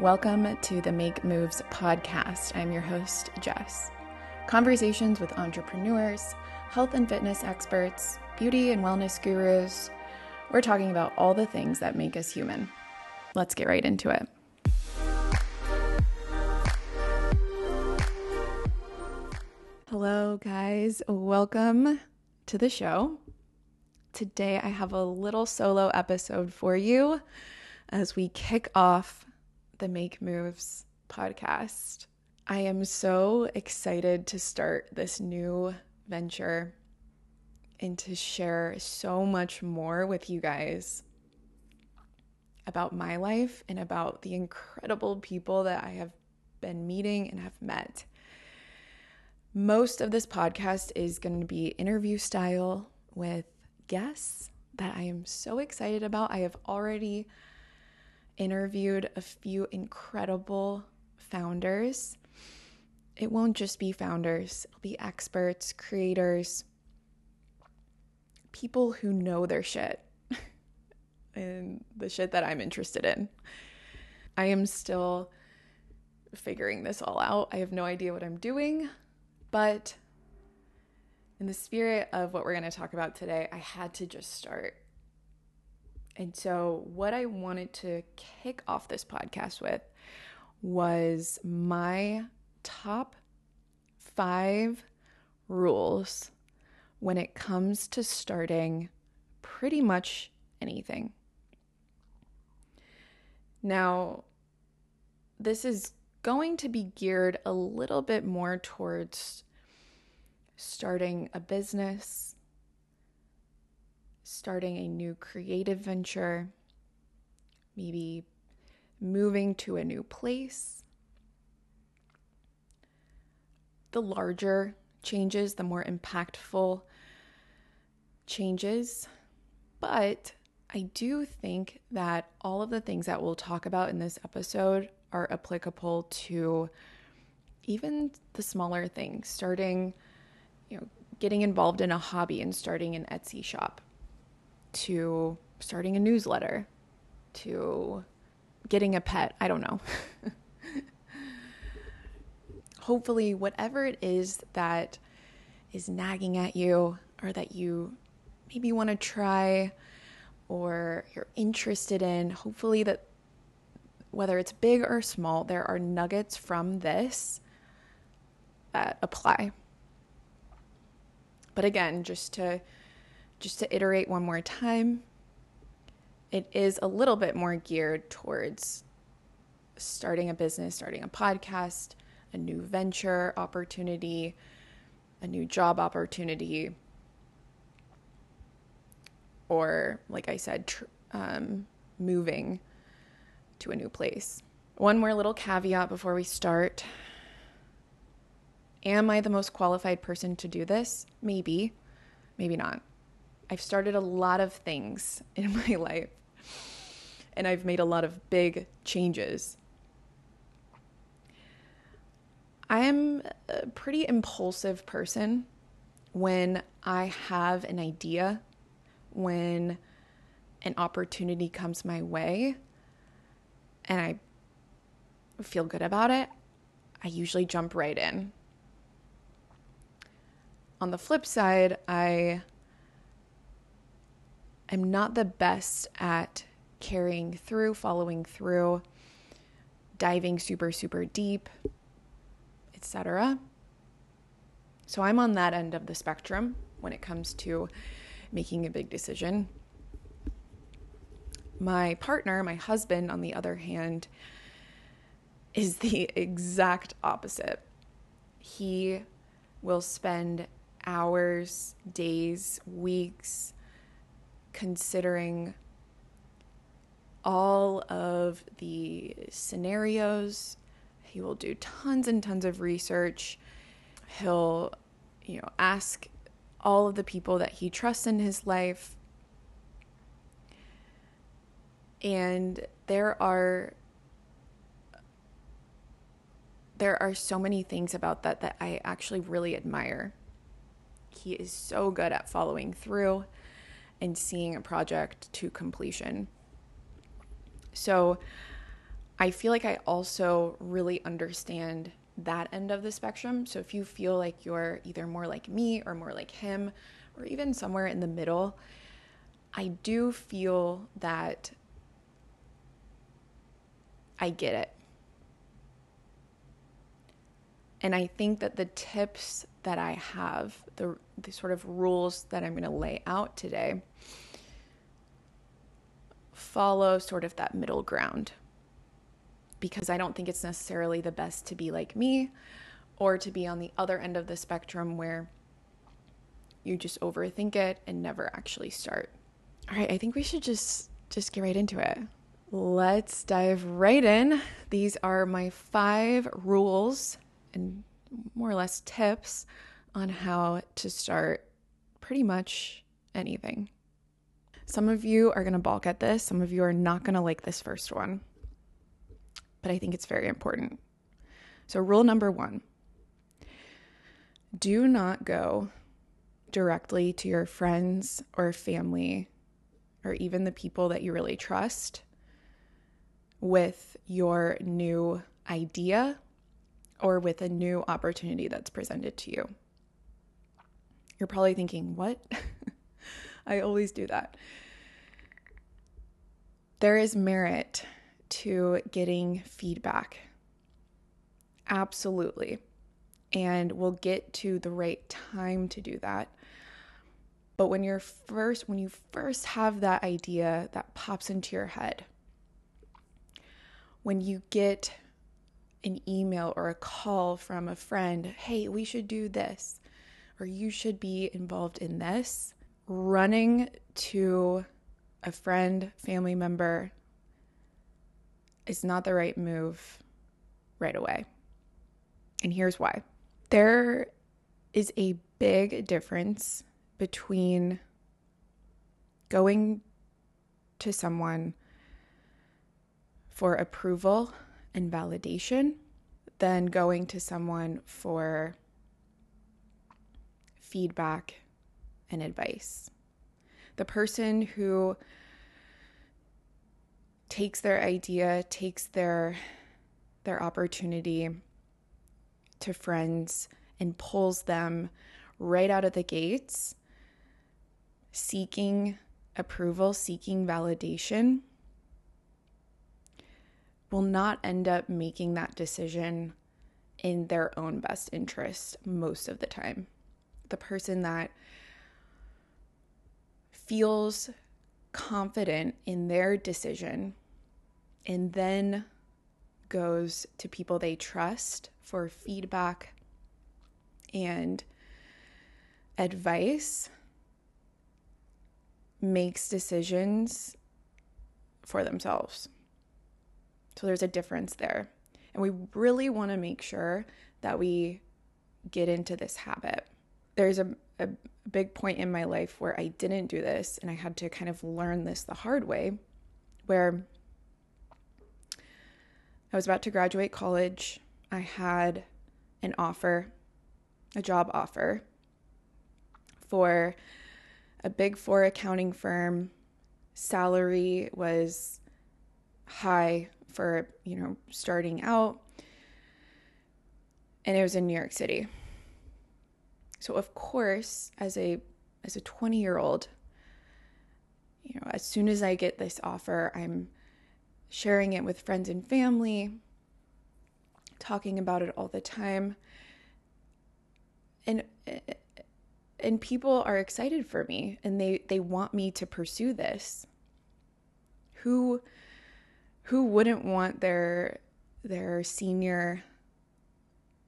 Welcome to the Make Moves podcast. I'm your host, Jess. Conversations with entrepreneurs, health and fitness experts, beauty and wellness gurus. We're talking about all the things that make us human. Let's get right into it. Hello, guys. Welcome to the show. Today, I have a little solo episode for you as we kick off the Make Moves podcast. I am so excited to start this new venture and to share so much more with you guys about my life and about the incredible people that I have been meeting and have met. Most of this podcast is going to be interview style with guests that I am so excited about. I have already interviewed a few incredible founders. It won't just be founders, it'll be experts, creators, people who know their shit and the shit that I'm interested in. I am still figuring this all out. I have no idea what I'm doing, but in the spirit of what we're going to talk about today, I had to just start. And so what I wanted to kick off this podcast with was my top 5 rules when it comes to starting pretty much anything. Now, this is going to be geared a little bit more towards starting a business, starting a new creative venture, maybe moving to a new place. The larger changes, the more impactful changes. But I do think that all of the things that we'll talk about in this episode are applicable to even the smaller things, starting, getting involved in a hobby and starting an Etsy shop, to starting a newsletter, to getting a pet. I don't know. Hopefully, whatever it is that is nagging at you or that you maybe want to try or you're interested in, hopefully that whether it's big or small, there are nuggets from this that apply. But again, just to iterate one more time, it is a little bit more geared towards starting a business, starting a podcast, a new venture opportunity, a new job opportunity, or like I said, moving to a new place. One more little caveat before we start. Am I the most qualified person to do this? Maybe, maybe not. I've started a lot of things in my life and I've made a lot of big changes. I am a pretty impulsive person when I have an idea, when an opportunity comes my way and I feel good about it, I usually jump right in. On the flip side, I'm not the best at carrying through, following through, diving super, super deep, etc. So I'm on that end of the spectrum when it comes to making a big decision. My partner, my husband, on the other hand, is the exact opposite. He will spend hours, days, weeks, considering all of the scenarios. He will do tons and tons of research. He'll, ask all of the people that he trusts in his life. And there are so many things about that I actually really admire. He is so good at following through and seeing a project to completion. So I feel like I also really understand that end of the spectrum. So if you feel like you're either more like me or more like him, or even somewhere in the middle, I do feel that I get it. And I think that the tips that I have, the sort of rules that I'm going to lay out today, follow sort of that middle ground. Because I don't think it's necessarily the best to be like me or to be on the other end of the spectrum where you just overthink it and never actually start. All right, I think we should just get right into it. Let's dive right in. These are my 5 rules and more or less tips on how to start pretty much anything. Some of you are going to balk at this. Some of you are not going to like this first one. But I think it's very important. So rule number 1, do not go directly to your friends or family or even the people that you really trust with your new idea or with a new opportunity that's presented to you. You're probably thinking, what? I always do that. There is merit to getting feedback. Absolutely. And we'll get to the right time to do that. But when you first have that idea that pops into your head, when you get an email or a call from a friend, hey, we should do this, or you should be involved in this, running to a friend, family member, it's not the right move right away. And here's why. There is a big difference between going to someone for approval and validation than going to someone for feedback and advice. The person who takes their idea, takes their opportunity to friends and pulls them right out of the gates, seeking approval, seeking validation, will not end up making that decision in their own best interest most of the time. The person that feels confident in their decision and then goes to people they trust for feedback and advice makes decisions for themselves. So there's a difference there. And we really want to make sure that we get into this habit. There's a big point in my life where I didn't do this and I had to kind of learn this the hard way, where I was about to graduate college. I had an offer, a job offer for a big 4 accounting firm. Salary was high for, starting out, and it was in New York City. So of course, as a 20-year-old, as soon as I get this offer, I'm sharing it with friends and family, talking about it all the time. And people are excited for me, and they want me to pursue this. Who wouldn't want their senior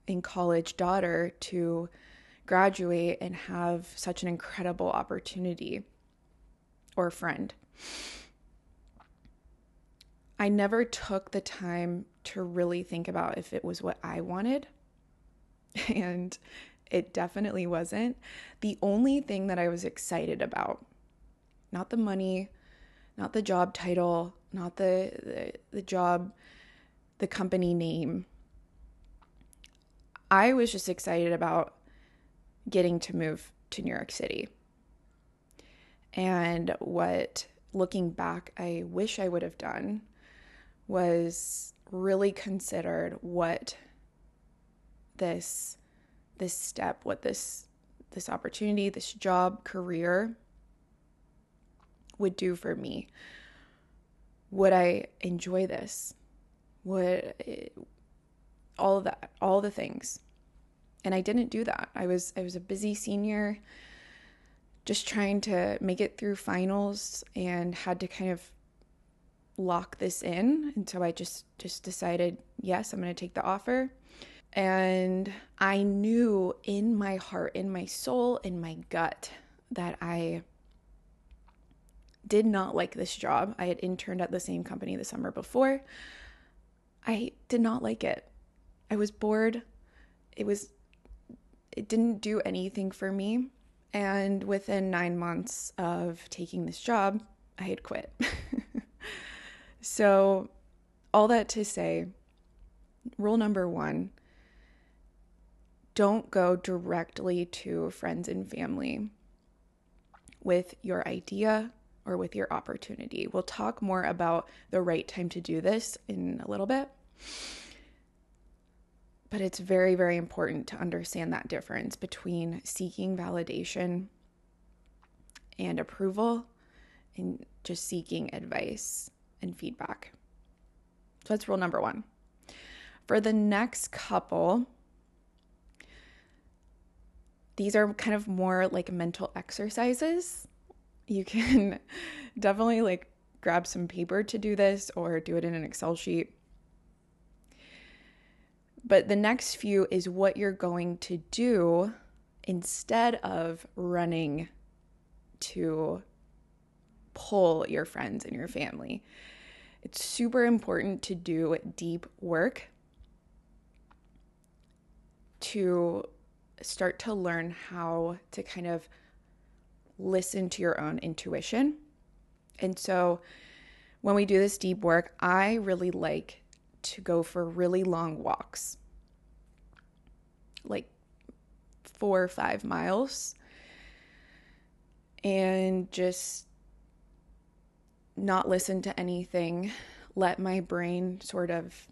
in college daughter to graduate and have such an incredible opportunity, or friend? I never took the time to really think about if it was what I wanted, and it definitely wasn't. The only thing that I was excited about, not the money, not the job title, not the job, the company name. I was just excited about getting to move to New York City. And what, looking back, I wish I would have done was really considered what this step, what this opportunity, this job, career would do for me. Would I enjoy this? All of that, all the things. And I didn't do that. I was a busy senior, just trying to make it through finals, and had to kind of lock this in. And so I just decided, yes, I'm going to take the offer. And I knew in my heart, in my soul, in my gut that I did not like this job. I had interned at the same company the summer before. I did not like it. I was bored. It didn't do anything for me. And within 9 months of taking this job, I had quit. So all that to say, rule number one, don't go directly to friends and family with your idea or with your opportunity. We'll talk more about the right time to do this in a little bit. But it's very, very important to understand that difference between seeking validation and approval and just seeking advice and feedback. So that's rule number one. For the next couple, these are kind of more like mental exercises. You can definitely like grab some paper to do this or do it in an Excel sheet. But the next few is what you're going to do instead of running to pull your friends and your family. It's super important to do deep work to start to learn how to kind of listen to your own intuition. And so when we do this deep work, I really like to go for really long walks, like 4 or 5 miles, and just not listen to anything, let my brain sort of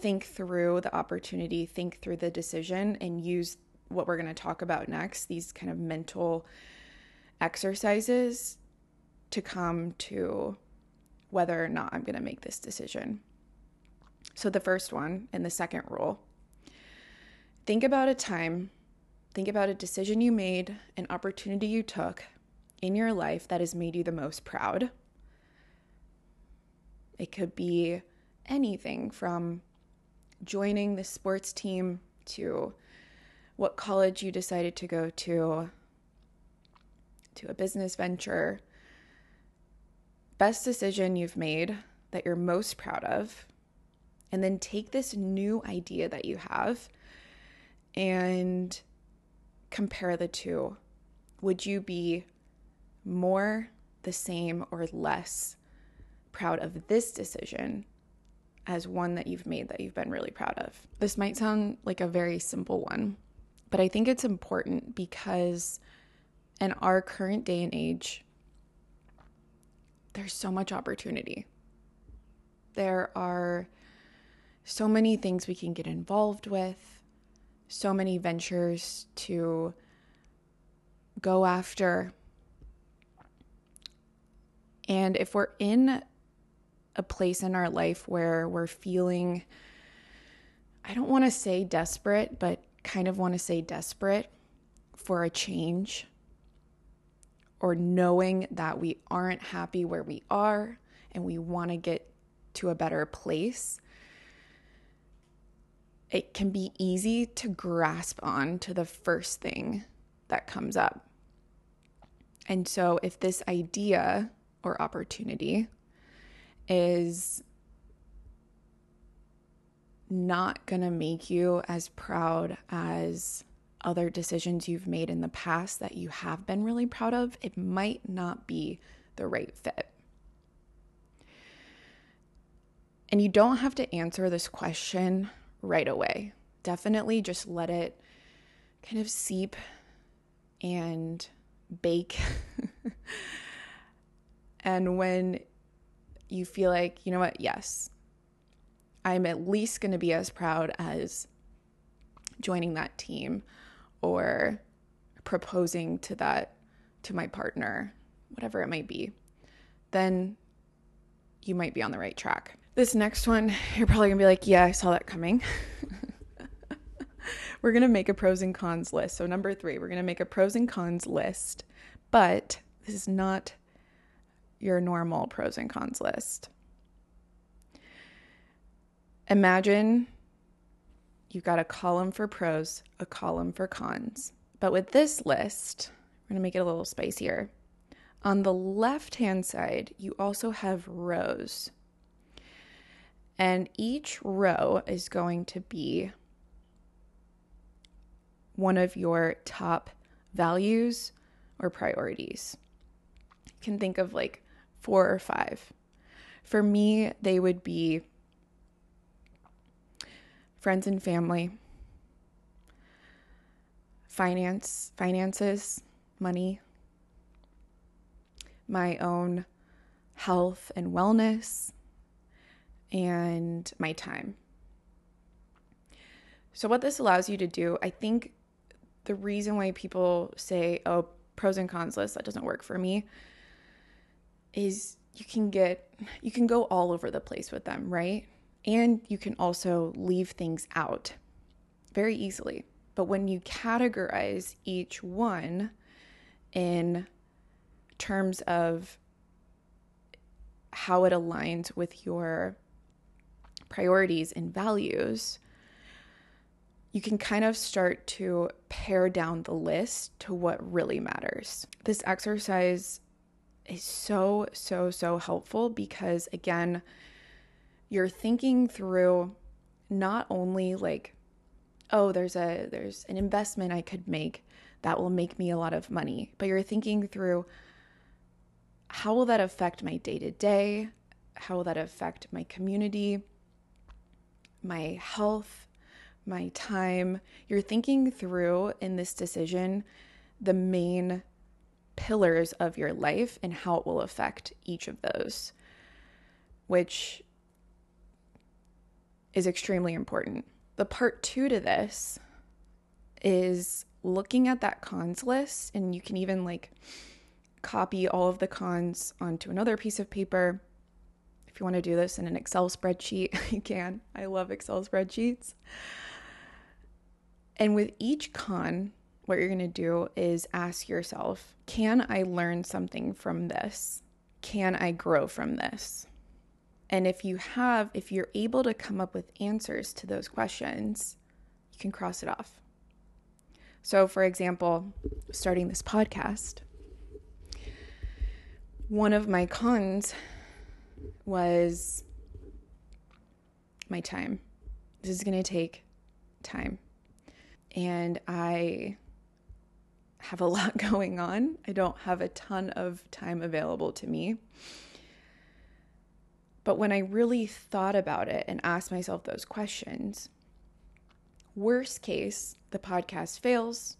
think through the opportunity, think through the decision, and use what we're going to talk about next, these kind of mental exercises, to come to whether or not I'm going to make this decision. So the first one and the second rule, think about a time, think about a decision you made, an opportunity you took in your life that has made you the most proud. It could be anything from joining the sports team to what college you decided to go to a business venture. Best decision you've made that you're most proud of. And then take this new idea that you have and compare the two. Would you be more, the same, or less proud of this decision as one that you've made that you've been really proud of? This might sound like a very simple one, but I think it's important because in our current day and age, there's so much opportunity. There are so many things we can get involved with, so many ventures to go after. And if we're in a place in our life where we're feeling, I don't want to say desperate, but kind of want to say desperate for a change, or knowing that we aren't happy where we are and we want to get to a better place, it can be easy to grasp on to the first thing that comes up. And so if this idea or opportunity is not going to make you as proud as other decisions you've made in the past that you have been really proud of, it might not be the right fit. And you don't have to answer this question right away. Definitely just let it kind of seep and bake. And when you feel like, you know what, yes, I'm at least going to be as proud as joining that team or proposing to that, to my partner, whatever it might be, then you might be on the right track. This next one, you're probably gonna be like, yeah, I saw that coming. We're gonna make a pros and cons list. So number 3, we're gonna make a pros and cons list, but this is not your normal pros and cons list. Imagine you've got a column for pros, a column for cons. But with this list, we're gonna make it a little spicier. On the left-hand side, you also have rows. And each row is going to be one of your top values or priorities. You can think of like 4 or 5. For me, they would be friends and family, finances, money, my own health and wellness, and my time. So what this allows you to do, I think the reason why people say, oh, pros and cons list, that doesn't work for me, is you can go all over the place with them, right? And you can also leave things out very easily. But when you categorize each one in terms of how it aligns with your priorities and values, you can kind of start to pare down the list to what really matters. This exercise is so, so, so helpful because, again, you're thinking through not only like, oh, there's an investment I could make that will make me a lot of money, but you're thinking through, how will that affect my day-to-day? How will that affect my community, my health, my time? You're thinking through in this decision the main pillars of your life and how it will affect each of those, which is extremely important. The part 2 to this is looking at that cons list, and you can even like copy all of the cons onto another piece of paper. If you want to do this in an Excel spreadsheet, you can. I love Excel spreadsheets. And with each con, what you're going to do is ask yourself, can I learn something from this? Can I grow from this? And if you're able to come up with answers to those questions, you can cross it off. So for example, starting this podcast, one of my cons was my time. This is going to take time. And I have a lot going on. I don't have a ton of time available to me. But when I really thought about it and asked myself those questions, worst case, the podcast fails.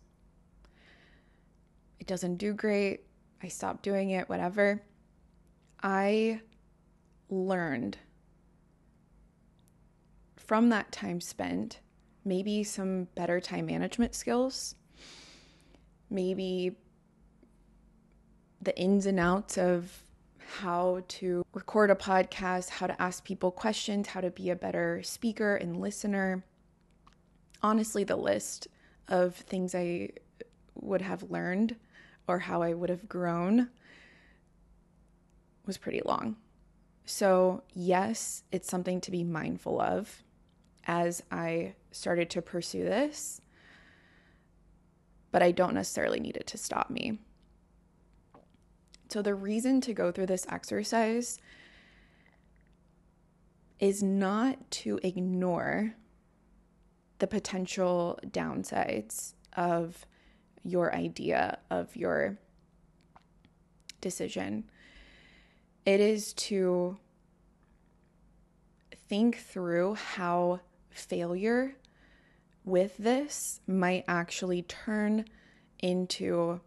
It doesn't do great. I stopped doing it, whatever. I learned from that time spent, maybe some better time management skills, maybe the ins and outs of how to record a podcast, how to ask people questions, how to be a better speaker and listener. Honestly, the list of things I would have learned or how I would have grown was pretty long. So yes, it's something to be mindful of as I started to pursue this, but I don't necessarily need it to stop me. So the reason to go through this exercise is not to ignore the potential downsides of your idea, of your decision. It is to think through how failure with this might actually turn into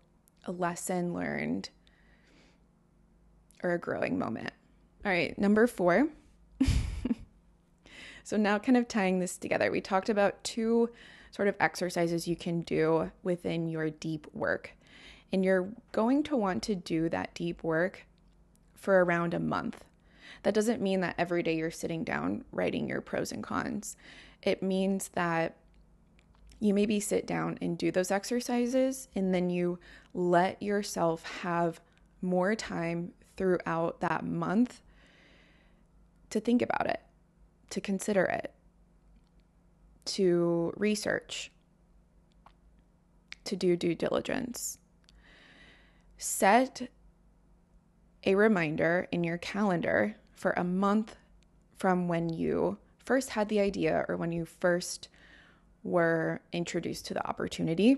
a lesson learned or a growing moment. All right, number 4. So now kind of tying this together, we talked about two sort of exercises you can do within your deep work. And you're going to want to do that deep work for around a month. That doesn't mean that every day you're sitting down writing your pros and cons. It means that you maybe sit down and do those exercises, and then you let yourself have more time throughout that month to think about it, to consider it, to research, to do due diligence. Set a reminder in your calendar for a month from when you first had the idea or when you first were introduced to the opportunity.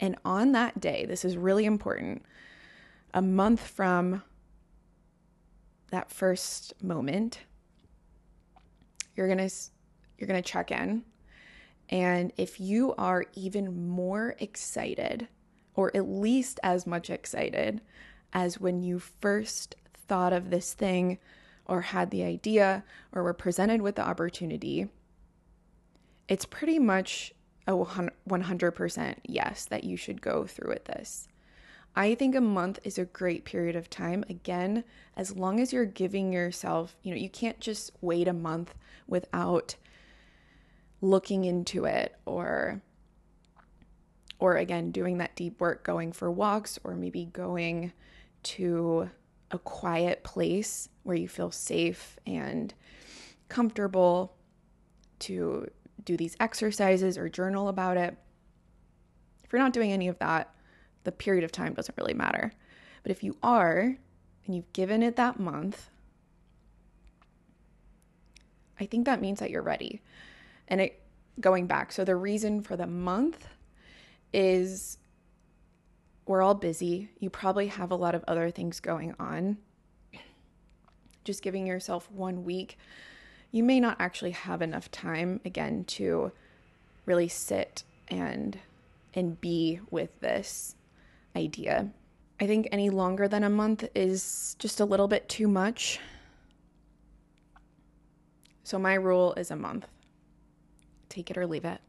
And on that day, this is really important, a month from that first moment, you're going to check in. And if you are even more excited, or at least as much excited as when you first thought of this thing or had the idea or were presented with the opportunity, it's pretty much a 100% yes that you should go through with this. I think a month is a great period of time. Again, as long as you're giving yourself, you can't just wait a month without looking into it or again, doing that deep work, going for walks, or maybe going to a quiet place where you feel safe and comfortable to do these exercises or journal about it. If you're not doing any of that, the period of time doesn't really matter. But if you are, and you've given it that month, I think that means that you're ready. And going back, so the reason for the month is we're all busy. You probably have a lot of other things going on. Just giving yourself 1 week, you may not actually have enough time, again, to really sit and be with this idea. I think any longer than a month is just a little bit too much. So my rule is a month. Take it or leave it.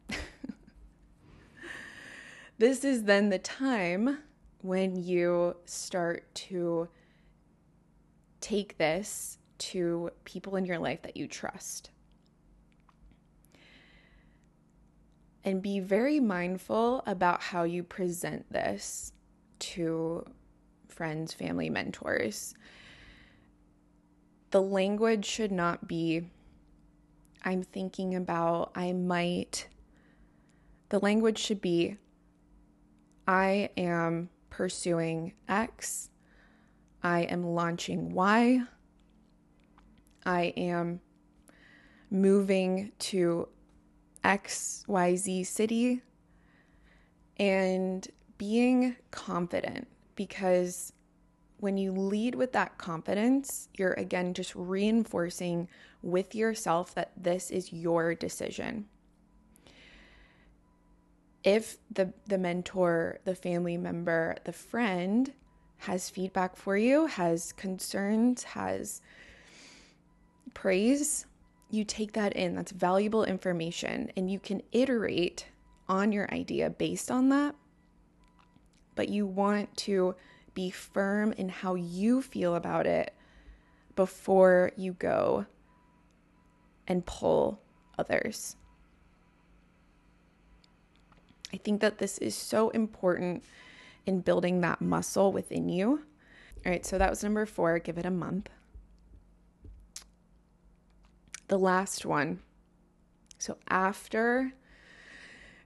This is then the time when you start to take this to people in your life that you trust. And be very mindful about how you present this to friends, family, mentors. The language should not be, I'm thinking about, I might. The language should be, I am pursuing X, I am launching Y, I am moving to X, Y, Z city, and being confident, because when you lead with that confidence, you're again just reinforcing with yourself that this is your decision. If the mentor, the family member, the friend has feedback for you, has concerns, has praise, you take that in. That's valuable information. And you can iterate on your idea based on that. But you want to be firm in how you feel about it before you go and poll others. I think that this is so important in building that muscle within you. All right, so that was number 4, give it a month. The last one. So after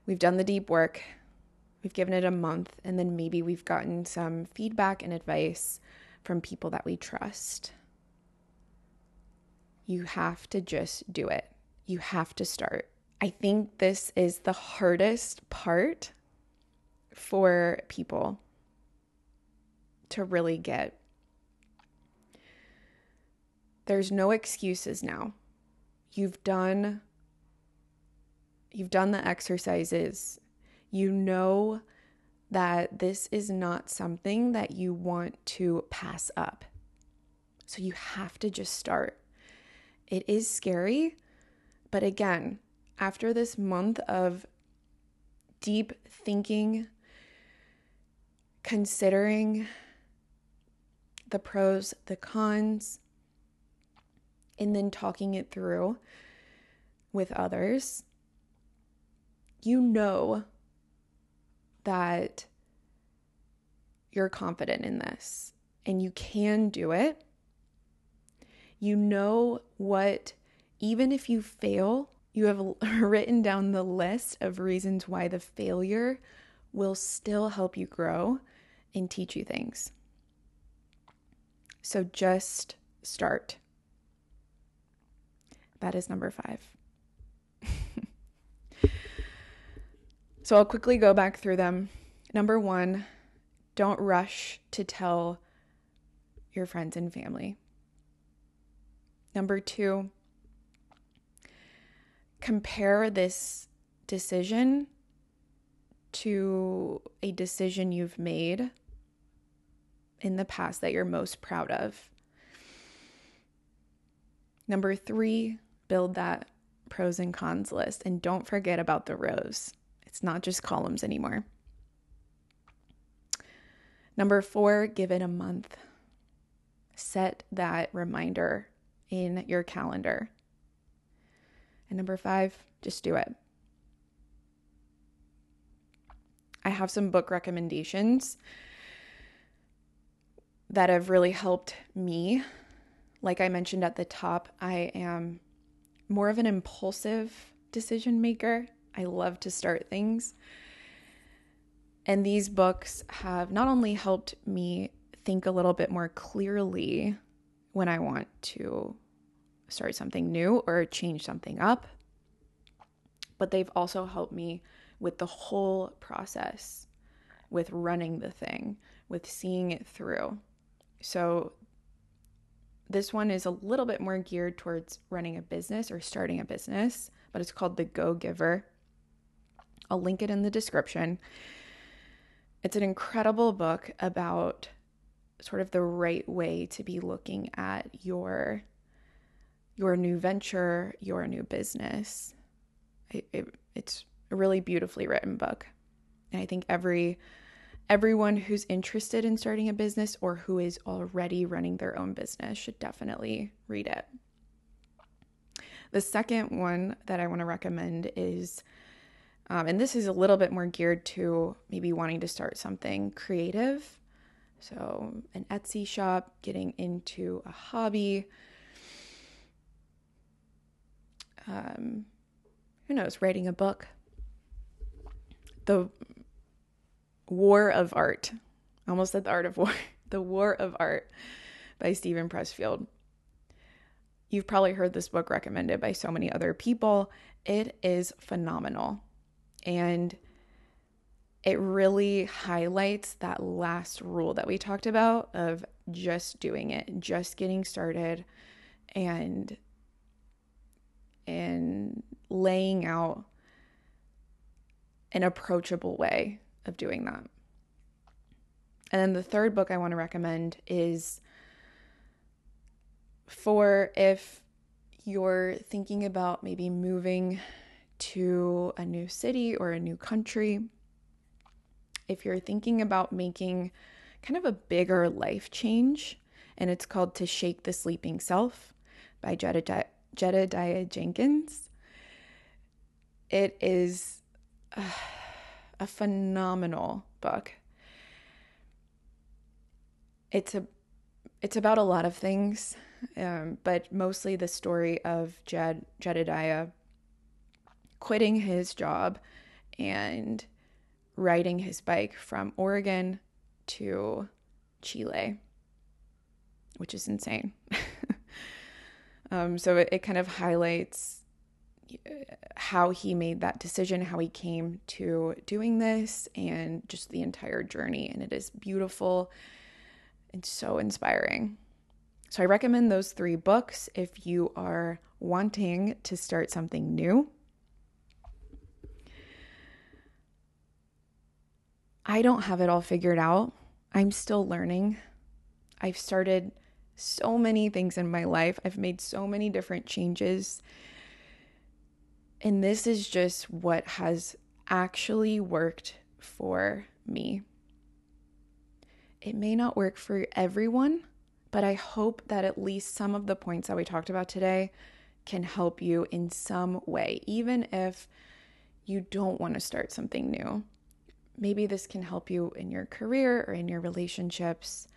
we've done the deep work, we've given it a month, and then maybe we've gotten some feedback and advice from people that we trust. You have to just do it. You have to start. I think this is the hardest part for people to really get. There's no excuses now. You've done the exercises. You know that this is not something that you want to pass up. So you have to just start. It is scary. But again, after this month of deep thinking, considering the pros, the cons, and then talking it through with others, you know that you're confident in this and you can do it. You know what, even if you fail, you have written down the list of reasons why the failure will still help you grow and teach you things. So just start. That is number 5. So I'll quickly go back through them. Number 1, don't rush to tell your friends and family. Number 2, compare this decision to a decision you've made in the past that you're most proud of. Number 3, build that pros and cons list, and don't forget about the rows. It's not just columns anymore. Number 4, give it a month. Set that reminder in your calendar. And number 5, just do it. I have some book recommendations that have really helped me. Like I mentioned at the top, I am more of an impulsive decision maker. I love to start things. And these books have not only helped me think a little bit more clearly when I want to start something new or change something up, but they've also helped me with the whole process, with running the thing, with seeing it through. So this one is a little bit more geared towards running a business or starting a business, but it's called The Go-Giver. I'll link it in the description. It's an incredible book about sort of the right way to be looking at your new venture, your new business. It's a really beautifully written book. And I think everyone who's interested in starting a business or who is already running their own business should definitely read it. The second one that I want to recommend is, and this is a little bit more geared to maybe wanting to start something creative. So an Etsy shop, getting into a hobby, who knows, writing a book. The War of Art. I almost said The Art of War. The War of Art by Stephen Pressfield. You've probably heard this book recommended by so many other people. It is phenomenal. And it really highlights that last rule that we talked about of just doing it, just getting started, and laying out an approachable way of doing that. And then the third book I want to recommend is for if you're thinking about maybe moving to a new city or a new country, if you're thinking about making kind of a bigger life change, and it's called To Shake the Sleeping Self by Jedediah Jenkins. It is a phenomenal book. It's about a lot of things, but mostly the story of Jedediah quitting his job and riding his bike from Oregon to Chile, which is insane. So it kind of highlights how he made that decision, how he came to doing this, and just the entire journey. And it is beautiful and so inspiring. So I recommend those 3 books if you are wanting to start something new. I don't have it all figured out. I'm still learning. I've started so many things in my life. I've made so many different changes. And this is just what has actually worked for me. It may not work for everyone, but I hope that at least some of the points that we talked about today can help you in some way, even if you don't want to start something new. Maybe this can help you in your career or in your relationships.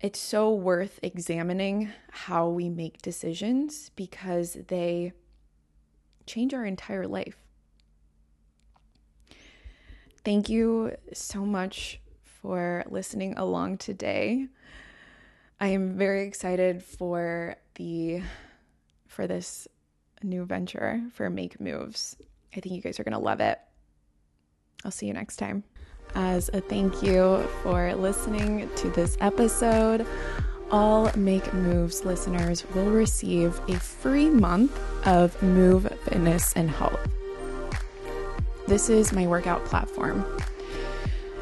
It's so worth examining how we make decisions because they change our entire life. Thank you so much for listening along today. I am very excited for this new venture for Make Moves. I think you guys are going to love it. I'll see you next time. As a thank you for listening to this episode, all Make Moves listeners will receive a free month of Move Fitness and Health. This is my workout platform.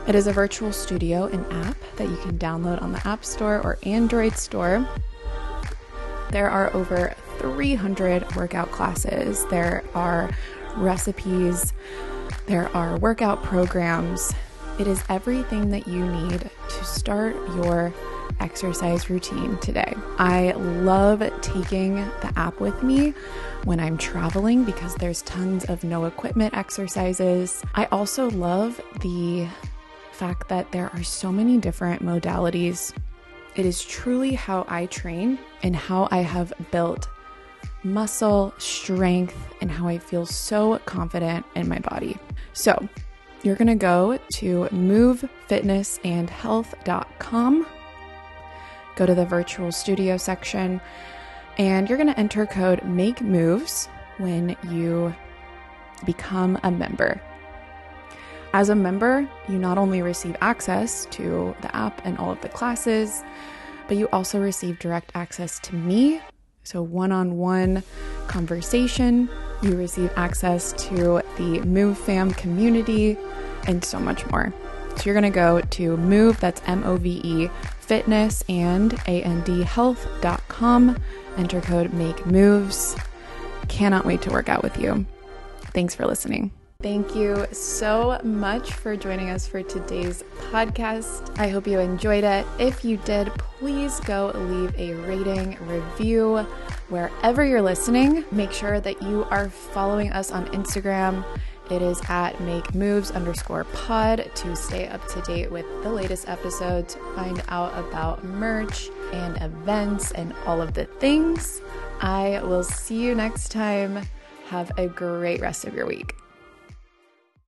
It is a virtual studio and app that you can download on the App Store or Android Store. There are over 300 workout classes. There are recipes. There are workout programs. It is everything that you need to start your exercise routine today. I love taking the app with me when I'm traveling because there's tons of no equipment exercises. I also love the fact that there are so many different modalities. It is truly how I train and how I have built muscle strength and how I feel so confident in my body. So you're going to go to movefitnessandhealth.com, go to the virtual studio section, and you're going to enter code Make Moves when you become a member. As a member, you not only receive access to the app and all of the classes, but you also receive direct access to me. So one-on-one conversation, you receive access to the Move Fam community and so much more. So you're going to go to Move, that's MOVE, fitness and andhealth.com, enter code Make Moves. Cannot wait to work out with you. Thanks for listening. Thank you so much for joining us for today's podcast. I hope you enjoyed it. If you did, please go leave a rating, review, wherever you're listening. Make sure that you are following us on Instagram. It is at @makemoves_pod to stay up to date with the latest episodes, find out about merch and events and all of the things. I will see you next time. Have a great rest of your week.